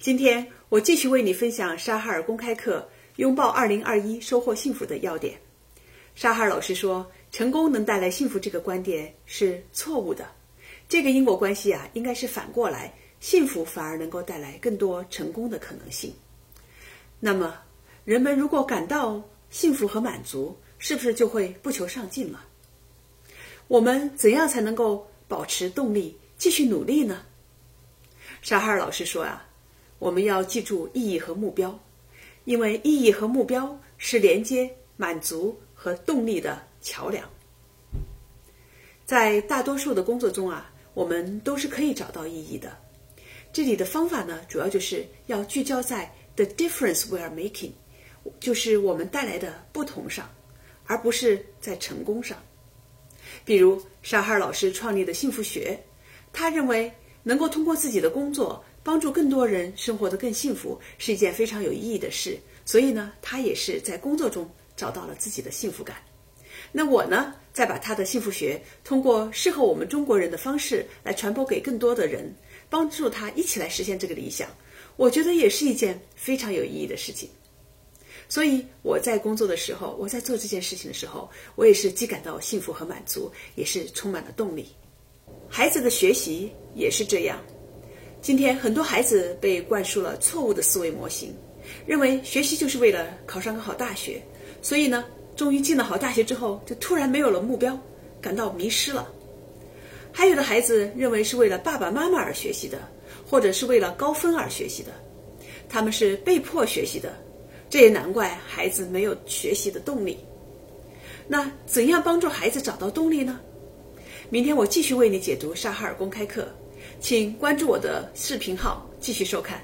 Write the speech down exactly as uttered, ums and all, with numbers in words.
今天我继续为你分享沙哈尔公开课《拥抱二零二一，收获幸福的要点》。沙哈尔老师说，成功能带来幸福这个观点是错误的。这个因果关系啊，应该是反过来，幸福反而能够带来更多成功的可能性。那么，人们如果感到幸福和满足，是不是就会不求上进了？我们怎样才能够保持动力，继续努力呢？沙哈尔老师说啊，我们要记住意义和目标，因为意义和目标是连接满足和动力的桥梁。在大多数的工作中啊，我们都是可以找到意义的。这里的方法呢，主要就是要聚焦在 the difference we are making， 就是我们带来的不同上，而不是在成功上。比如沙哈尔老师创立的幸福学，他认为能够通过自己的工作帮助更多人生活得更幸福是一件非常有意义的事，所以呢，他也是在工作中找到了自己的幸福感。那我呢，再把他的幸福学通过适合我们中国人的方式来传播给更多的人，帮助他一起来实现这个理想，我觉得也是一件非常有意义的事情。所以我在工作的时候，我在做这件事情的时候，我也是既感到幸福和满足，也是充满了动力。孩子的学习也是这样，今天很多孩子被灌输了错误的思维模型，认为学习就是为了考上个好大学，所以呢，终于进了好大学之后，就突然没有了目标，感到迷失了。还有的孩子认为是为了爸爸妈妈而学习的，或者是为了高分而学习的，他们是被迫学习的，这也难怪孩子没有学习的动力。那怎样帮助孩子找到动力呢？明天我继续为你解读沙哈尔公开课，请关注我的视频号，继续收看。